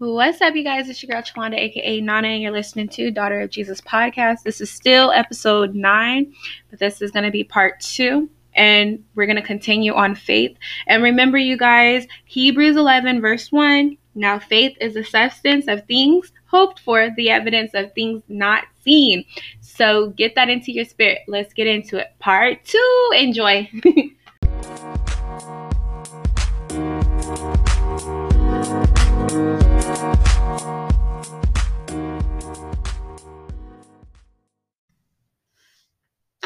What's up, you guys? It's your girl, Chawanda, aka Nana, and you're listening to Daughter of Jesus Podcast. This is still episode 9, but this is going to be part 2, and we're going to continue on faith. And remember, you guys, Hebrews 11, verse 1, now faith is the substance of things hoped for, the evidence of things not seen. So get that into your spirit. Let's get into it. Part 2. Enjoy.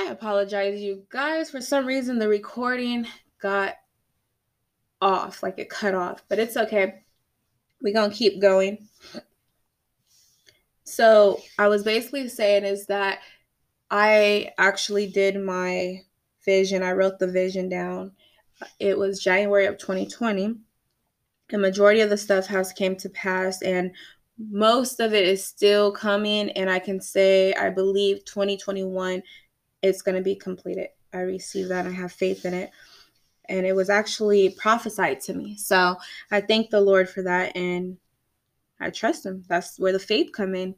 Apologize, you guys. For some reason the recording got off, like it cut off, but it's okay, we're gonna keep going. So I was basically saying is that I actually did my vision. I wrote the vision down. It was January of 2020. The majority of the stuff has came to pass, and most of it is still coming, and I can say I believe 2021 it's going to be completed. I received that. I have faith in it. And it was actually prophesied to me. So I thank the Lord for that. And I trust him. That's where the faith come in.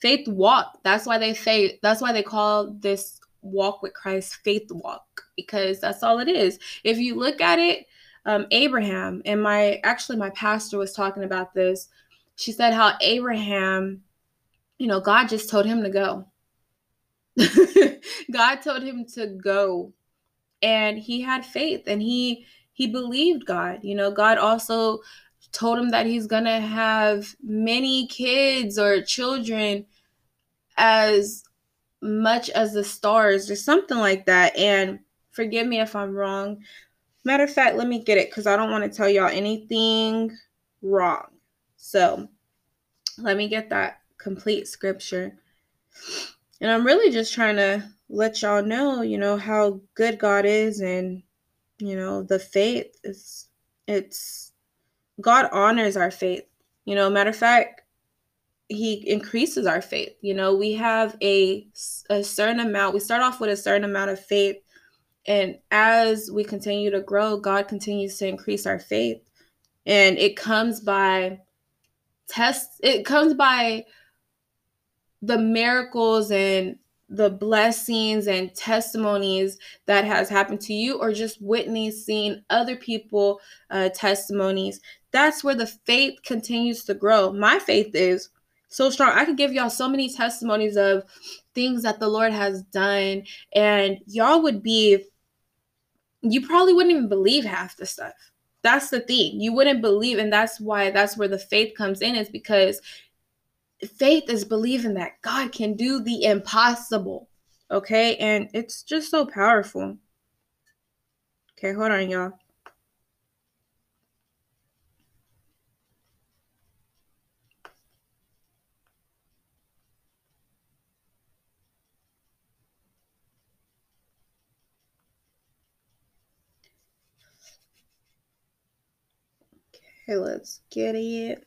Faith walk. That's why they say, that's why they call this walk with Christ faith walk, because that's all it is. If you look at it, Abraham, and my pastor was talking about this. She said how Abraham, God just told him to go. God told him to go, and he had faith, and he believed God. God also told him that he's gonna have many kids or children, as much as the stars or something like that. And forgive me if I'm wrong. Matter of fact, let me get it, because I don't want to tell y'all anything wrong. So let me get that complete scripture. And I'm really just trying to let y'all know, how good God is, and, the faith is, God honors our faith. Matter of fact, he increases our faith. We have a certain amount. We start off with a certain amount of faith, and as we continue to grow, God continues to increase our faith, and it comes by tests. It comes by the miracles and the blessings and testimonies that has happened to you, or just witnessing other people testimonies. That's where the faith continues to grow. My faith is so strong. I could give y'all so many testimonies of things that the Lord has done, and you probably wouldn't even believe half the stuff. That's the thing. You wouldn't believe, and that's where the faith comes in, is because faith is believing that God can do the impossible, okay? And it's just so powerful. Okay, hold on, y'all. Okay, let's get it.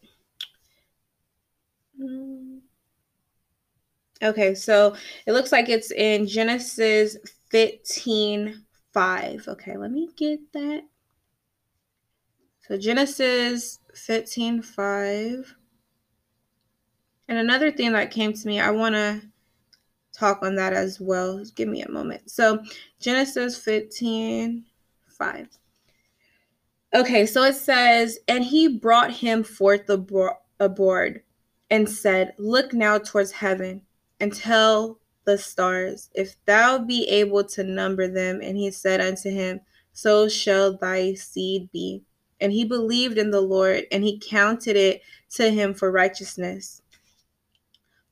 Okay, so it looks like it's in Genesis 15:5. Okay, let me get that. So Genesis 15:5. And another thing that came to me, I want to talk on that as well. Just give me a moment. So Genesis 15:5. Okay, so it says, and he brought him forth aboard, and said, look now towards heaven, and tell the stars, if thou be able to number them. And he said unto him, so shall thy seed be. And he believed in the Lord, and he counted it to him for righteousness.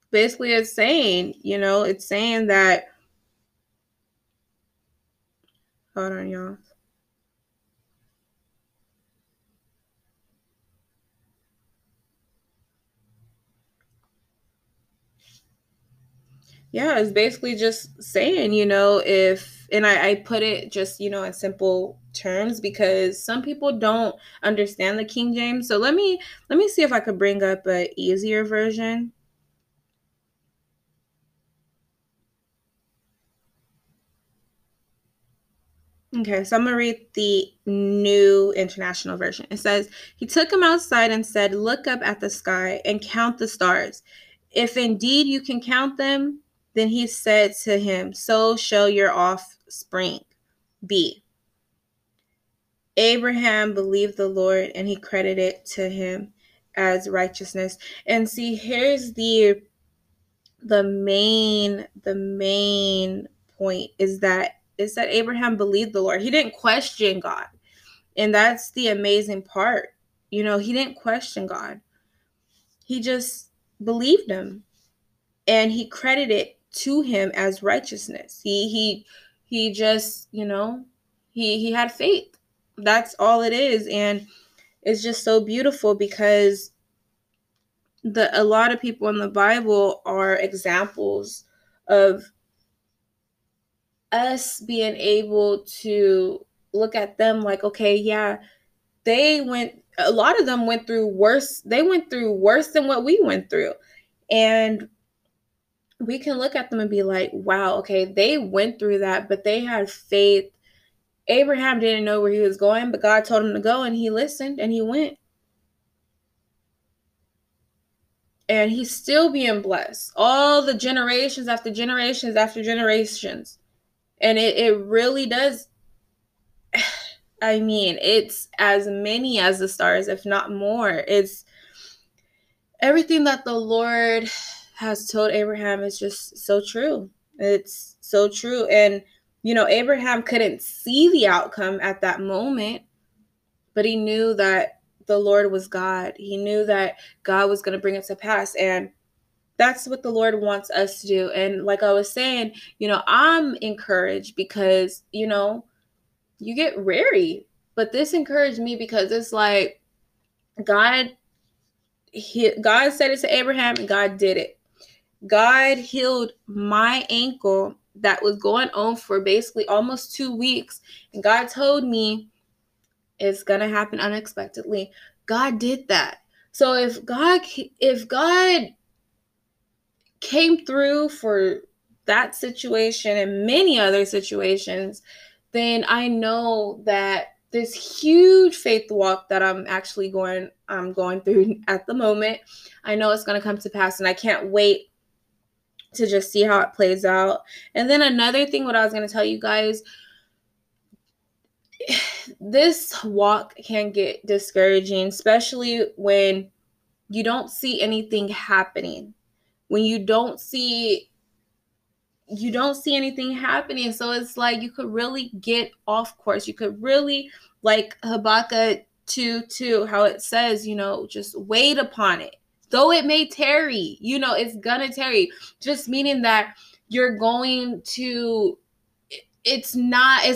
Basically, it's saying, it's saying that, hold on, y'all. Yeah, it's basically just saying, if, and I put it just, in simple terms, because some people don't understand the King James. So let me see if I could bring up an easier version. Okay, so I'm going to read the New International Version. It says, he took him outside and said, look up at the sky and count the stars. If indeed you can count them, then he said to him, so shall your offspring be. Abraham believed the Lord and he credited it to him as righteousness. And see, here's the main point is that Abraham believed the Lord. He didn't question God. And that's the amazing part. You know, he didn't question God. He just believed him. And he credited to him as righteousness. He just, you know, he had faith. That's all it is. And it's just so beautiful because a lot of people in the Bible are examples of us being able to look at them like, okay, yeah, a lot of them went through worse than what we went through. And we can look at them and be like, wow, okay, they went through that, but they had faith. Abraham didn't know where he was going, but God told him to go and he listened and he went. And he's still being blessed. All the generations after generations after generations. And it really does. I mean, it's as many as the stars, if not more. It's everything that the Lord has told Abraham is just so true. It's so true. And, you know, Abraham couldn't see the outcome at that moment, but he knew that the Lord was God. He knew that God was going to bring it to pass. And that's what the Lord wants us to do. And like I was saying, you know, I'm encouraged because, you know, you get weary. But this encouraged me because it's like God said it to Abraham and God did it. God healed my ankle that was going on for basically almost 2 weeks. And God told me it's going to happen unexpectedly. God did that. So if God came through for that situation and many other situations, then I know that this huge faith walk that I'm going through at the moment, I know it's going to come to pass, and I can't wait to just see how it plays out. And then another thing, what I was going to tell you guys, this walk can get discouraging, especially when you don't see anything happening. When you don't see anything happening. So it's like you could really get off course. You could really, like Habakkuk 2:2, how it says, you know, just wait upon it. Though it may tarry, you know, it's gonna tarry. Just meaning that it's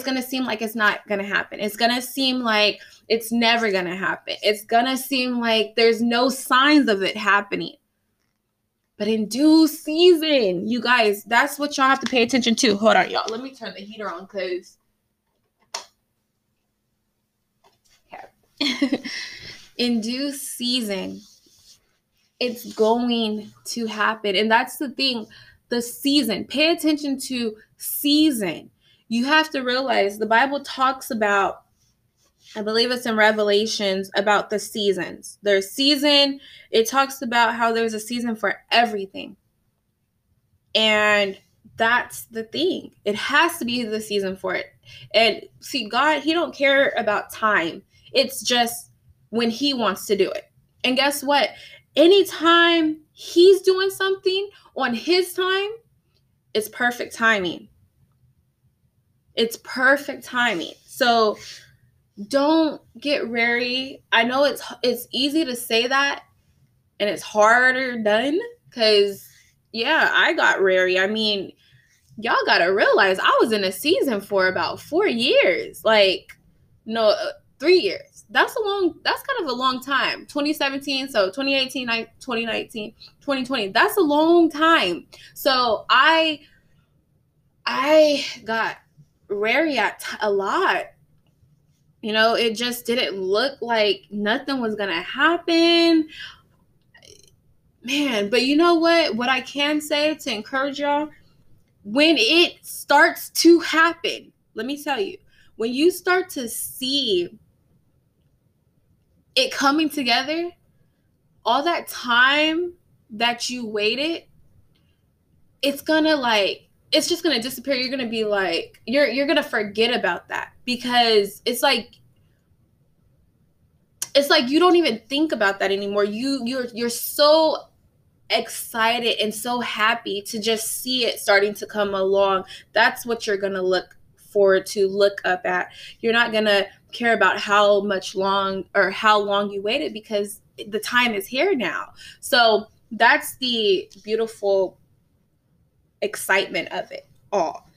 gonna seem like it's not gonna happen. It's gonna seem like it's never gonna happen. It's gonna seem like there's no signs of it happening. But in due season, you guys, that's what y'all have to pay attention to. Hold on, y'all. Let me turn the heater on because... Yeah. In due season, it's going to happen. And that's the thing, the season. Pay attention to season. You have to realize the Bible talks about, I believe it's in Revelations, about the seasons. There's season. It talks about how there's a season for everything. And that's the thing. It has to be the season for it. And see, God, he don't care about time. It's just when he wants to do it. And guess what? Anytime he's doing something on his time, it's perfect timing. It's perfect timing. So... don't get weary. I know it's easy to say that, and it's harder done because, yeah, I got weary. I mean, y'all got to realize I was in a season for about 4 years. Like, no, 3 years. That's kind of a long time. 2017, so 2018, 2019, 2020. That's a long time. So I got weary a lot. You know, it just didn't look like nothing was going to happen. Man, but you know what? What I can say to encourage y'all, when it starts to happen, let me tell you, when you start to see it coming together, all that time that you waited, it's gonna like, it's just gonna disappear. You're gonna be like, you're gonna forget about that, because it's like you don't even think about that anymore. You're so excited and so happy to just see it starting to come along. That's what you're gonna look forward to, look up at. You're not gonna care about how long you waited, because the time is here now. So that's the beautiful excitement of it all.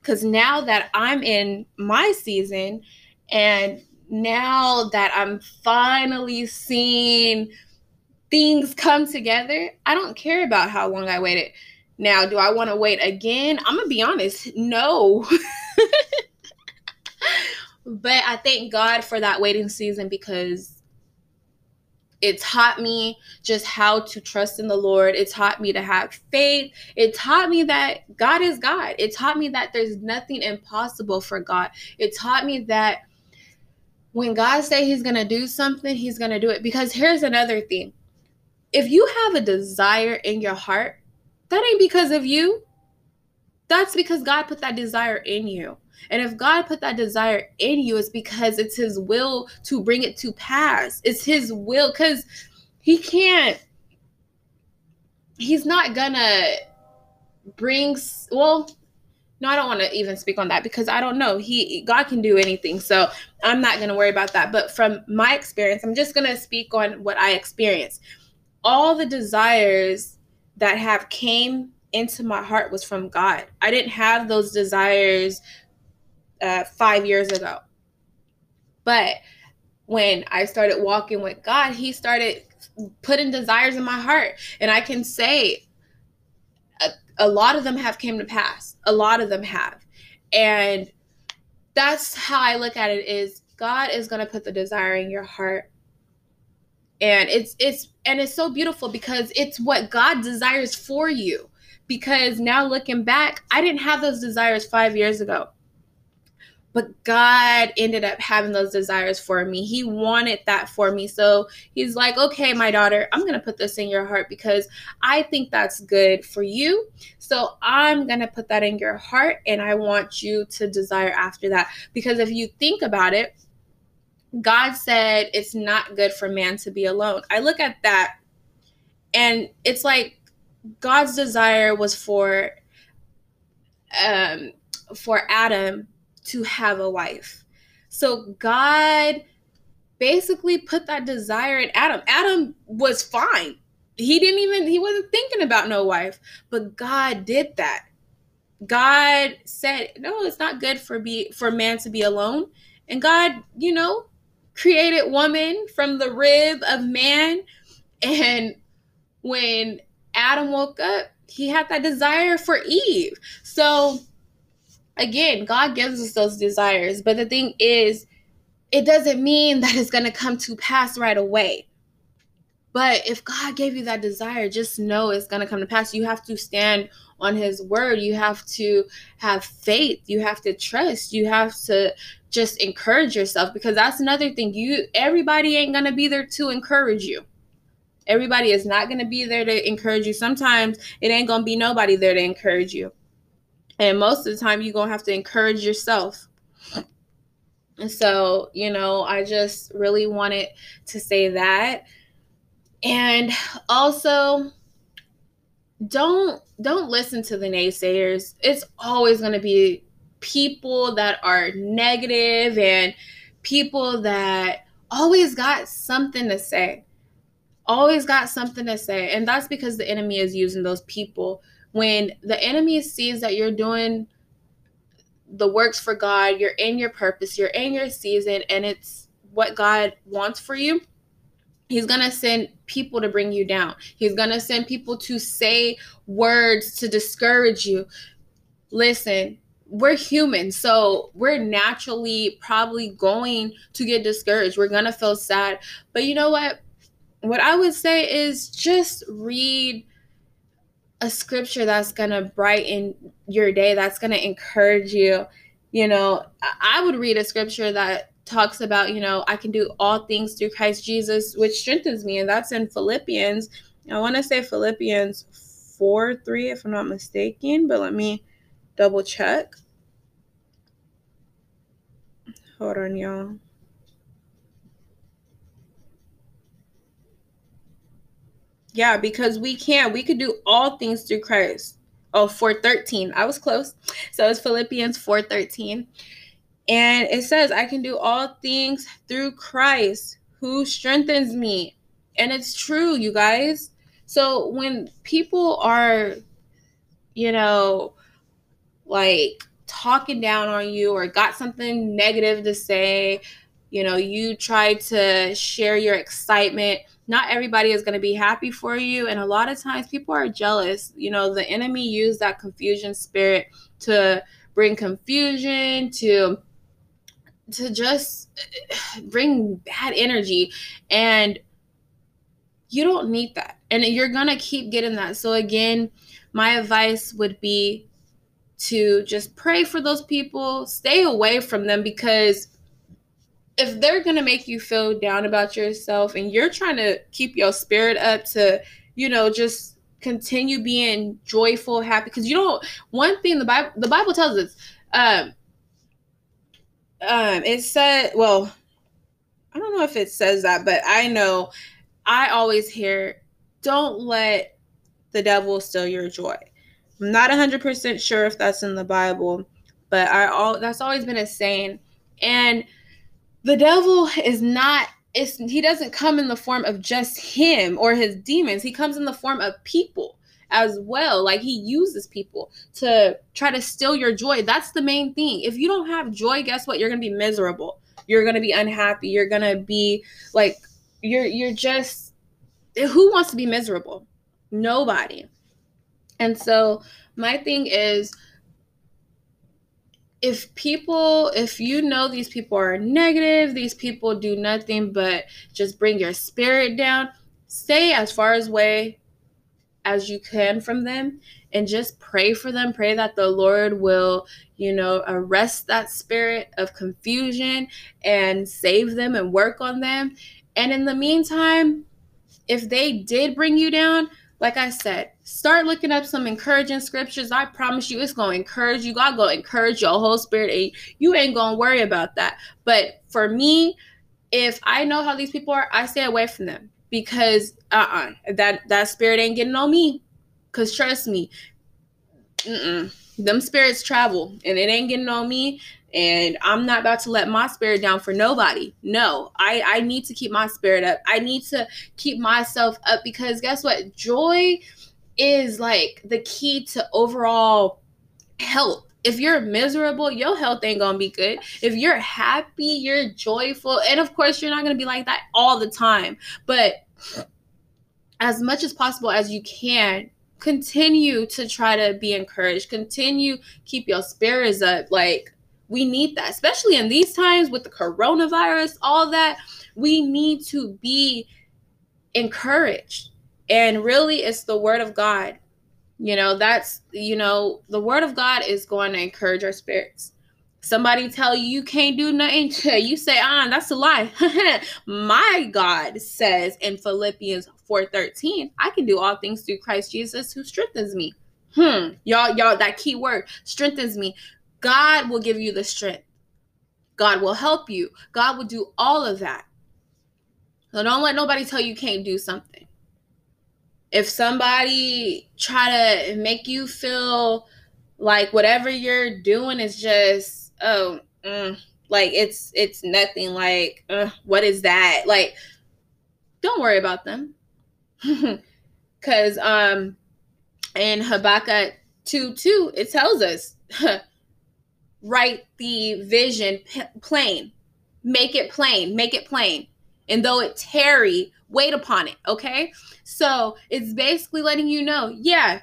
Because now that I'm in my season, and now that I'm finally seeing things come together, I don't care about how long I waited. Now, do I want to wait again? I'm going to be honest, no. But I thank God for that waiting season, because it taught me just how to trust in the Lord. It taught me to have faith. It taught me that God is God. It taught me that there's nothing impossible for God. It taught me that when God says he's going to do something, he's going to do it. Because here's another thing. If you have a desire in your heart, that ain't because of you. That's because God put that desire in you. And if God put that desire in you, it's because it's his will to bring it to pass. It's his will, because he's not gonna bring, well, no, I don't want to even speak on that, because I don't know. God can do anything. So I'm not gonna worry about that. But from my experience, I'm just gonna speak on what I experienced. All the desires that have came into my heart was from God. I didn't have those desires 5 years ago. But when I started walking with God, he started putting desires in my heart. And I can say a lot of them have came to pass. A lot of them have. And that's how I look at it, is God is going to put the desire in your heart. And it's so beautiful, because it's what God desires for you. Because now looking back, I didn't have those desires 5 years ago. But God ended up having those desires for me. He wanted that for me. So he's like, okay, my daughter, I'm going to put this in your heart because I think that's good for you. So I'm going to put that in your heart, and I want you to desire after that. Because if you think about it, God said it's not good for man to be alone. I look at that, and it's like God's desire was for Adam to have a wife. So God basically put that desire in Adam. Adam was fine. He wasn't thinking about no wife, but God did that. God said, no, it's not good for man to be alone. And God, created woman from the rib of man. And when Adam woke up, he had that desire for Eve. So again, God gives us those desires. But the thing is, it doesn't mean that it's going to come to pass right away. But if God gave you that desire, just know it's going to come to pass. You have to stand on his word. You have to have faith. You have to trust. You have to just encourage yourself, because that's another thing. Everybody ain't going to be there to encourage you. Everybody is not going to be there to encourage you. Sometimes it ain't going to be nobody there to encourage you. And most of the time, you're going to have to encourage yourself. And so, I just really wanted to say that. And also, don't listen to the naysayers. It's always going to be people that are negative and people that always got something to say. Always got something to say. And that's because the enemy is using those people. When the enemy sees that you're doing the works for God, you're in your purpose, you're in your season, and it's what God wants for you, he's going to send people to bring you down. He's going to send people to say words to discourage you. Listen, we're human, so we're naturally probably going to get discouraged. We're going to feel sad. But you know what? What I would say is just read a scripture that's going to brighten your day, that's going to encourage you. You know, I would read a scripture that talks about, you know, I can do all things through Christ Jesus, which strengthens me. And that's in Philippians. I want to say Philippians 4:3, if I'm not mistaken, but let me double check. Hold on, y'all. Yeah, because we could do all things through Christ. Oh, 4:13. I was close. So it's Philippians 4:13. And it says, I can do all things through Christ who strengthens me. And it's true, you guys. So when people are, you know, like talking down on you or got something negative to say, you know, you try to share your excitement. Not everybody is going to be happy for you. And a lot of times people are jealous. You know, the enemy used that confusion spirit to bring confusion, to just bring bad energy. And you don't need that. And you're going to keep getting that. So again, my advice would be to just pray for those people, stay away from them, because if they're going to make you feel down about yourself and you're trying to keep your spirit up to, you know, just continue being joyful, happy, because you don't, one thing the Bible tells us, it said, well, I don't know if it says that, but I know I always hear, don't let the devil steal your joy. I'm not 100% sure if that's in the Bible, but that's always been a saying. And the devil is not, he doesn't come in the form of just him or his demons. He comes in the form of people as well. Like, he uses people to try to steal your joy. That's the main thing. If you don't have joy, guess what? You're going to be miserable. You're going to be unhappy. You're going to be like, you're just, who wants to be miserable? Nobody. And so my thing is, if you know these people are negative, these people do nothing but just bring your spirit down, stay as far away as you can from them and just pray for them. Pray that the Lord will, you know, arrest that spirit of confusion and save them and work on them. And in the meantime, if they did bring you down, like I said, start looking up some encouraging scriptures. I promise you it's going to encourage you. God going to encourage your whole spirit. And you ain't going to worry about that. But for me, if I know how these people are, I stay away from them, because that spirit ain't getting on me. Because trust me, them spirits travel and it ain't getting on me. And I'm not about to let my spirit down for nobody. No, I need to keep my spirit up. I need to keep myself up, because guess what? Joy is like the key to overall health. If you're miserable, your health ain't going to be good. If you're happy, you're joyful. And of course, you're not going to be like that all the time. But as much as possible as you can, continue to try to be encouraged. Continue, keep your spirits up. Like, we need that, especially in these times with the coronavirus, all that. We need to be encouraged. And really, it's the word of God. You know, that's, you know, the word of God is going to encourage our spirits. Somebody tell you, you can't do nothing. You say, that's a lie. My God says in Philippians 4:13, I can do all things through Christ Jesus who strengthens me. Y'all, that key word, strengthens me. God will give you the strength. God will help you. God will do all of that. So don't let nobody tell you you can't do something. If somebody try to make you feel like whatever you're doing is just, like it's nothing, like, what is that? Like, don't worry about them. Because in Habakkuk 2:2, it tells us, write the vision plain, make it plain, and though it tarry, wait upon it. Okay, so it's basically letting you know, yeah,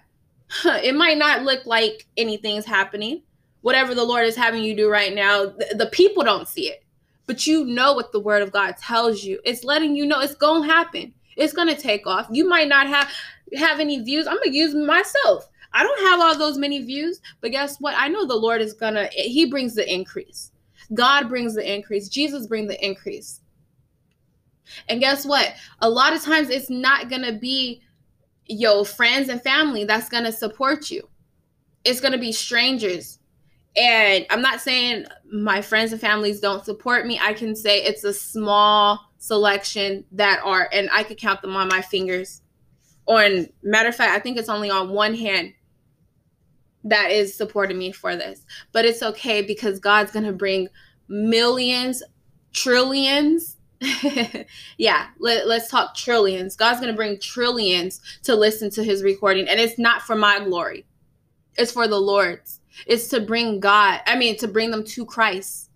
it might not look like anything's happening, whatever the Lord is having you do right now, the people don't see it, but you know what the word of God tells you. It's letting you know it's gonna happen, it's gonna take off. You might not have any views. I'm gonna use myself. I don't have all those many views, but guess what? I know the Lord is gonna, he brings the increase. God brings the increase. Jesus brings the increase. And guess what? A lot of times it's not gonna be your friends and family that's gonna support you. It's gonna be strangers. And I'm not saying my friends and families don't support me. I can say it's a small selection that are, and I could count them on my fingers. Or, matter of fact, I think it's only on one hand that is supporting me for this. But it's okay, because God's going to bring millions, trillions. Yeah, let's talk trillions. God's going to bring trillions to listen to his recording. And it's not for my glory. It's for the Lord's. It's to bring God, to bring them to Christ.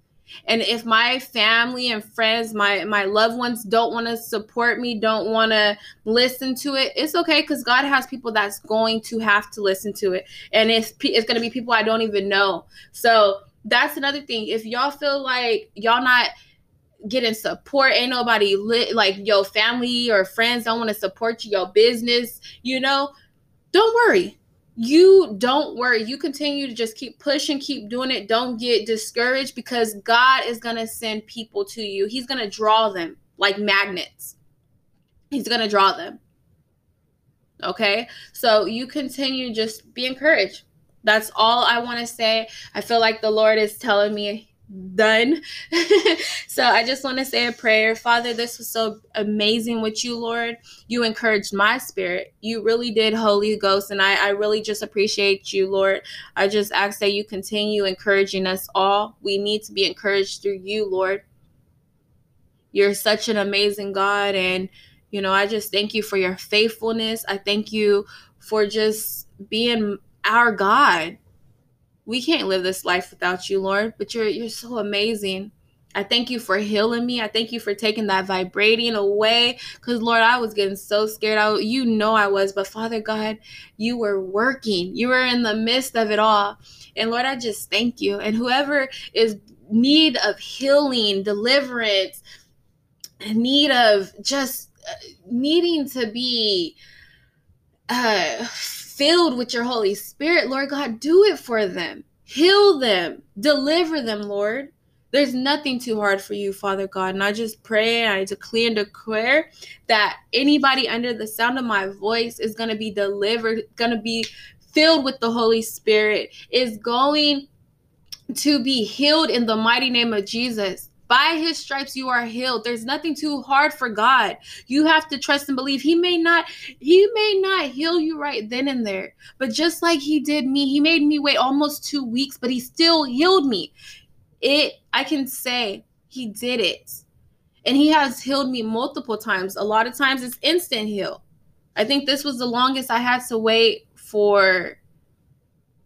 And if my family and friends, my loved ones don't want to support me, don't want to listen to it, it's okay, because God has people that's going to have to listen to it. And it's going to be people I don't even know. So that's another thing. If y'all feel like y'all not getting support, ain't nobody like your family or friends don't want to support you, your business, don't worry. You don't worry. You continue to just keep pushing, keep doing it. Don't get discouraged, because God is going to send people to you. He's going to draw them like magnets. He's going to draw them. Okay? So you continue, just be encouraged. That's all I want to say. I feel like the Lord is telling me done. So I just want to say a prayer. Father, this was so amazing with you, Lord. You encouraged my spirit. You really did, Holy Ghost. And I really just appreciate you, Lord. I just ask that you continue encouraging us all. We need to be encouraged through you, Lord. You're such an amazing God. And, I just thank you for your faithfulness. I thank you for just being our God. We can't live this life without you, Lord, but you're so amazing. I thank you for healing me. I thank you for taking that vibrating away, because, Lord, I was getting so scared. I was, but Father God, you were working. You were in the midst of it all. And, Lord, I just thank you. And whoever is in need of healing, deliverance, needing to be filled with your Holy Spirit, Lord God, do it for them. Heal them. Deliver them, Lord. There's nothing too hard for you, Father God. And I just pray and I declare and declare that anybody under the sound of my voice is going to be delivered, going to be filled with the Holy Spirit, is going to be healed in the mighty name of Jesus. By his stripes, you are healed. There's nothing too hard for God. You have to trust and believe. He may not heal you right then and there, but just like he did me, he made me wait almost 2 weeks, but he still healed me. I can say he did it. And he has healed me multiple times. A lot of times it's instant heal. I think this was the longest I had to wait for.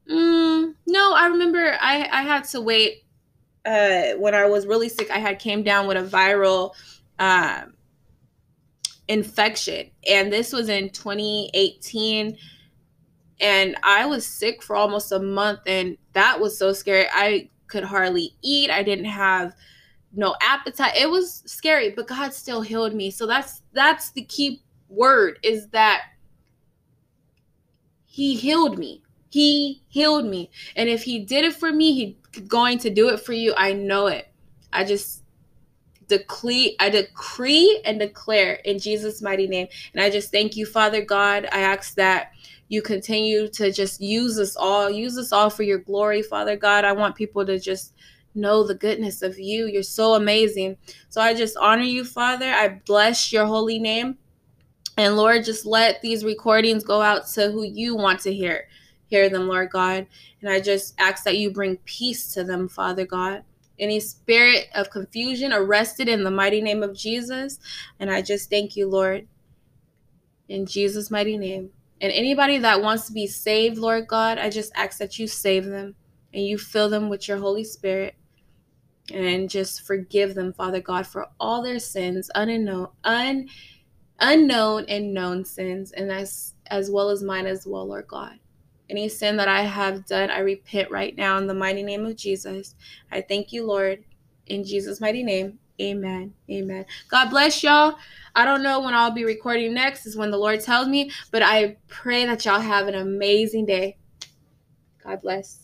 No, I remember I had to wait. When I was really sick, I had came down with a viral infection, and this was in 2018, and I was sick for almost a month, and that was so scary. I could hardly eat. I didn't have no appetite. It was scary, but God still healed me. So that's the key word, is that he healed me. He healed me. And if he did it for me, he's going to do it for you. I know it. I just decree and declare in Jesus' mighty name. And I just thank you, Father God. I ask that you continue to just use us all for your glory, Father God. I want people to just know the goodness of you. You're so amazing. So I just honor you, Father. I bless your holy name. And Lord, just let these recordings go out to who you want to hear. Hear them, Lord God. And I just ask that you bring peace to them, Father God. Any spirit of confusion arrested in the mighty name of Jesus. And I just thank you, Lord, in Jesus' mighty name. And anybody that wants to be saved, Lord God, I just ask that you save them and you fill them with your Holy Spirit. And just forgive them, Father God, for all their sins, unknown and known sins, and as well as mine as well, Lord God. Any sin that I have done, I repent right now in the mighty name of Jesus. I thank you, Lord, in Jesus' mighty name. Amen. Amen. God bless y'all. I don't know when I'll be recording next, is when the Lord tells me, but I pray that y'all have an amazing day. God bless.